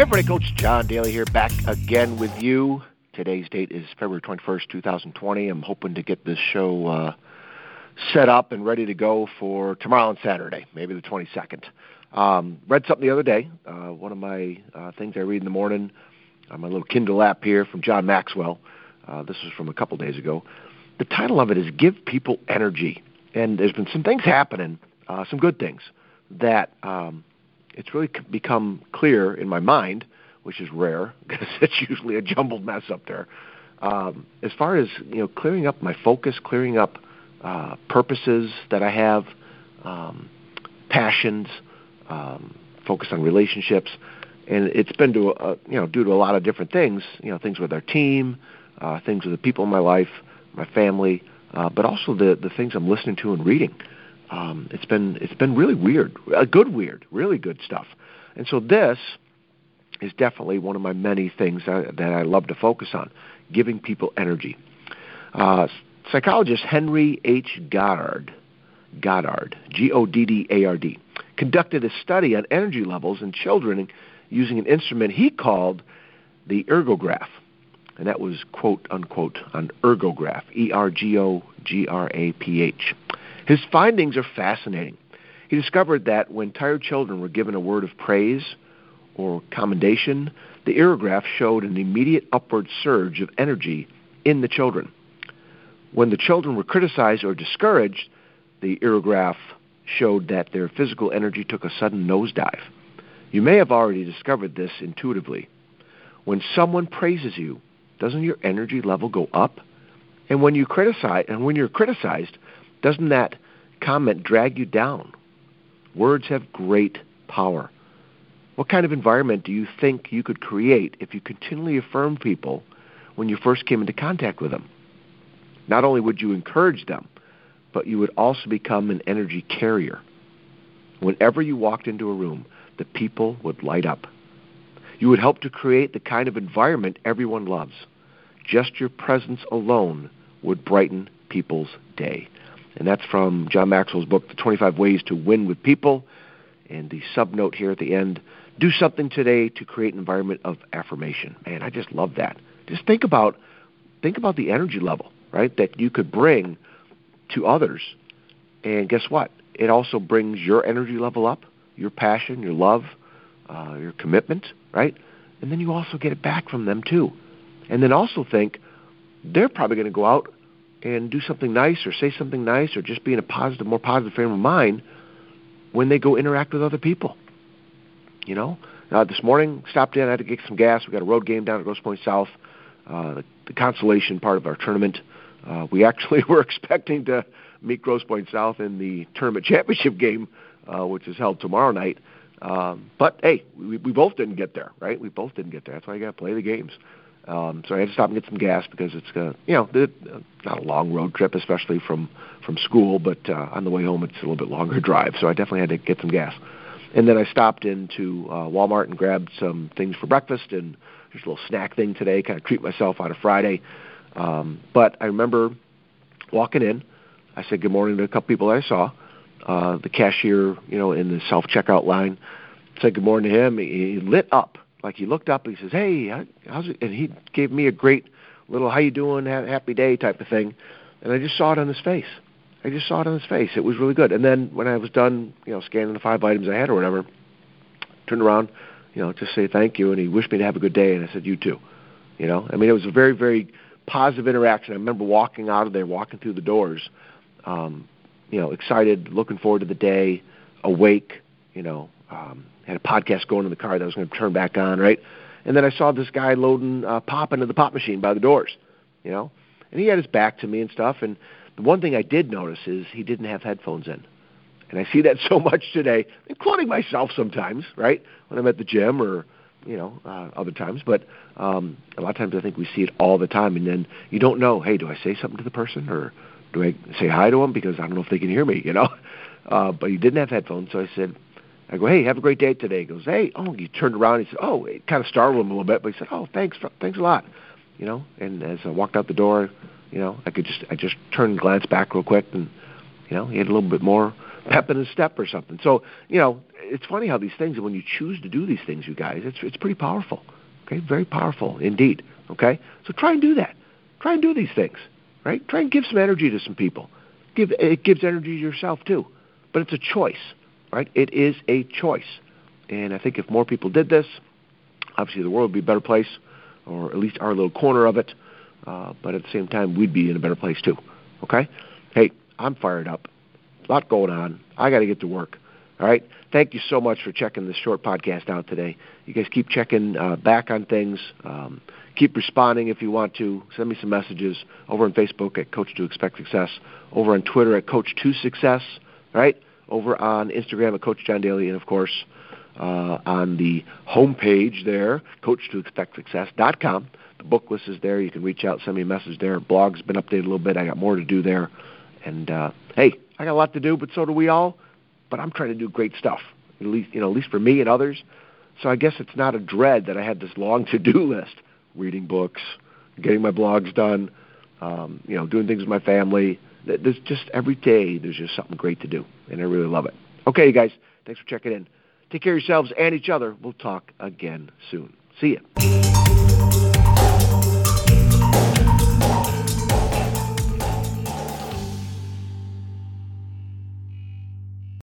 February, Coach John Daly here, back again with you. Today's date is February 21st, 2020. I'm hoping to get this show set up and ready to go for tomorrow and Saturday, maybe the 22nd. Read something the other day, one of my things I read in the morning on my little Kindle app here from John Maxwell. This was from a couple days ago. The title of it is Give People Energy. And there's been some things happening, some good things, that it's really become clear in my mind, which is rare because it's usually a jumbled mess up there. As far as, clearing up my focus, clearing up purposes that I have, passions, focus on relationships, and it's been to due to a lot of different things, things with our team, things with the people in my life, my family, but also the things I'm listening to and reading. It's been really weird, really good stuff. And so this is definitely one of my many things that I love to focus on, giving people energy. Psychologist Henry H. Goddard, G-O-D-D-A-R-D, conducted a study on energy levels in children using an instrument he called the ergograph. And that was quote, unquote, on ergograph, E-R-G-O-G-R-A-P-H. His findings are fascinating. He discovered that when tired children were given a word of praise or commendation, the ergograph showed an immediate upward surge of energy in the children. When the children were criticized or discouraged, the ergograph showed that their physical energy took a sudden nosedive. You may have already discovered this intuitively. When someone praises you, doesn't your energy level go up? And when you when you're criticized, doesn't that comment drag you down? Words have great power. What kind of environment do you think you could create if you continually affirmed people when you first came into contact with them? Not only would you encourage them, but you would also become an energy carrier. Whenever you walked into a room, the people would light up. You would help to create the kind of environment everyone loves. Just your presence alone would brighten people's day. And that's from John Maxwell's book, The 25 Ways to Win with People. And the subnote here at the end, do something today to create an environment of affirmation. Man, I just love that. Just think about the energy level, right, that you could bring to others. And guess what? It also brings your energy level up, your passion, your love, your commitment, right? And then you also get it back from them too. And then also think they're probably going to go out and do something nice or say something nice or just be in a positive, more positive frame of mind when they go interact with other people. This morning, stopped in, I had to get some gas. We got a road game down at Grosse Pointe South, the consolation part of our tournament. We actually were expecting to meet Grosse Pointe South in the tournament championship game, which is held tomorrow night. But, hey, we both didn't get there, right? We both didn't get there. That's why you got to play the games. So I had to stop and get some gas because it's, not a long road trip, especially from school, but on the way home it's a little bit longer drive, so I definitely had to get some gas. And then I stopped into Walmart and grabbed some things for breakfast and just a little snack thing today, kind of treat myself on a Friday. But I remember walking in, I said good morning to a couple people that I saw. The cashier, in the self-checkout line, said good morning to him. He lit up. Like he looked up and he says, hey, how's it? And he gave me a great little how you doing, happy day type of thing. And I just saw it on his face. It was really good. And then when I was done, scanning the 5 items I had or whatever, turned around, just say thank you. And he wished me to have a good day. And I said, you too. It was a very, very positive interaction. I remember walking out of there, walking through the doors, excited, looking forward to the day, awake, had a podcast going in the car that I was going to turn back on, right? And then I saw this guy loading pop into the pop machine by the doors, and he had his back to me and stuff. And the one thing I did notice is he didn't have headphones in. And I see that so much today, including myself sometimes, right, when I'm at the gym or, other times. But a lot of times I think we see it all the time. And then you don't know, hey, do I say something to the person or do I say hi to them because I don't know if they can hear me, But he didn't have headphones, so I go, hey, have a great day today. He goes, hey, he turned around and he said, it kind of startled him a little bit, but he said, thanks a lot, And as I walked out the door, I just turned and glanced back real quick, and he had a little bit more pep in his step or something. So, it's funny how these things, when you choose to do these things, you guys, it's pretty powerful. Okay, very powerful indeed. Okay, so try and do that. Try and do these things, right? Try and give some energy to some people. It gives energy to yourself too, but it's a choice, right? It is a choice, and I think if more people did this, obviously the world would be a better place, or at least our little corner of it. But at the same time, we'd be in a better place too. Okay? Hey, I'm fired up. A lot going on. I got to get to work. All right. Thank you so much for checking this short podcast out today. You guys keep checking back on things. Keep responding if you want to. Send me some messages over on Facebook at Coach2ExpectSuccess, over on Twitter at Coach2Success, right? Over on Instagram at Coach John Daly, and of course on the homepage there, Coach2ExpectSuccess.com. The book list is there. You can reach out, send me a message there. Blog's been updated a little bit. I got more to do there. And hey, I got a lot to do, but so do we all. But I'm trying to do great stuff, at least for me and others. So I guess it's not a dread that I had this long to-do list: reading books, getting my blogs done, doing things with my family. There's just every day there's just something great to do, and I really love it. Okay, you guys, thanks for checking in. Take care of yourselves and each other. We'll talk again soon. See ya.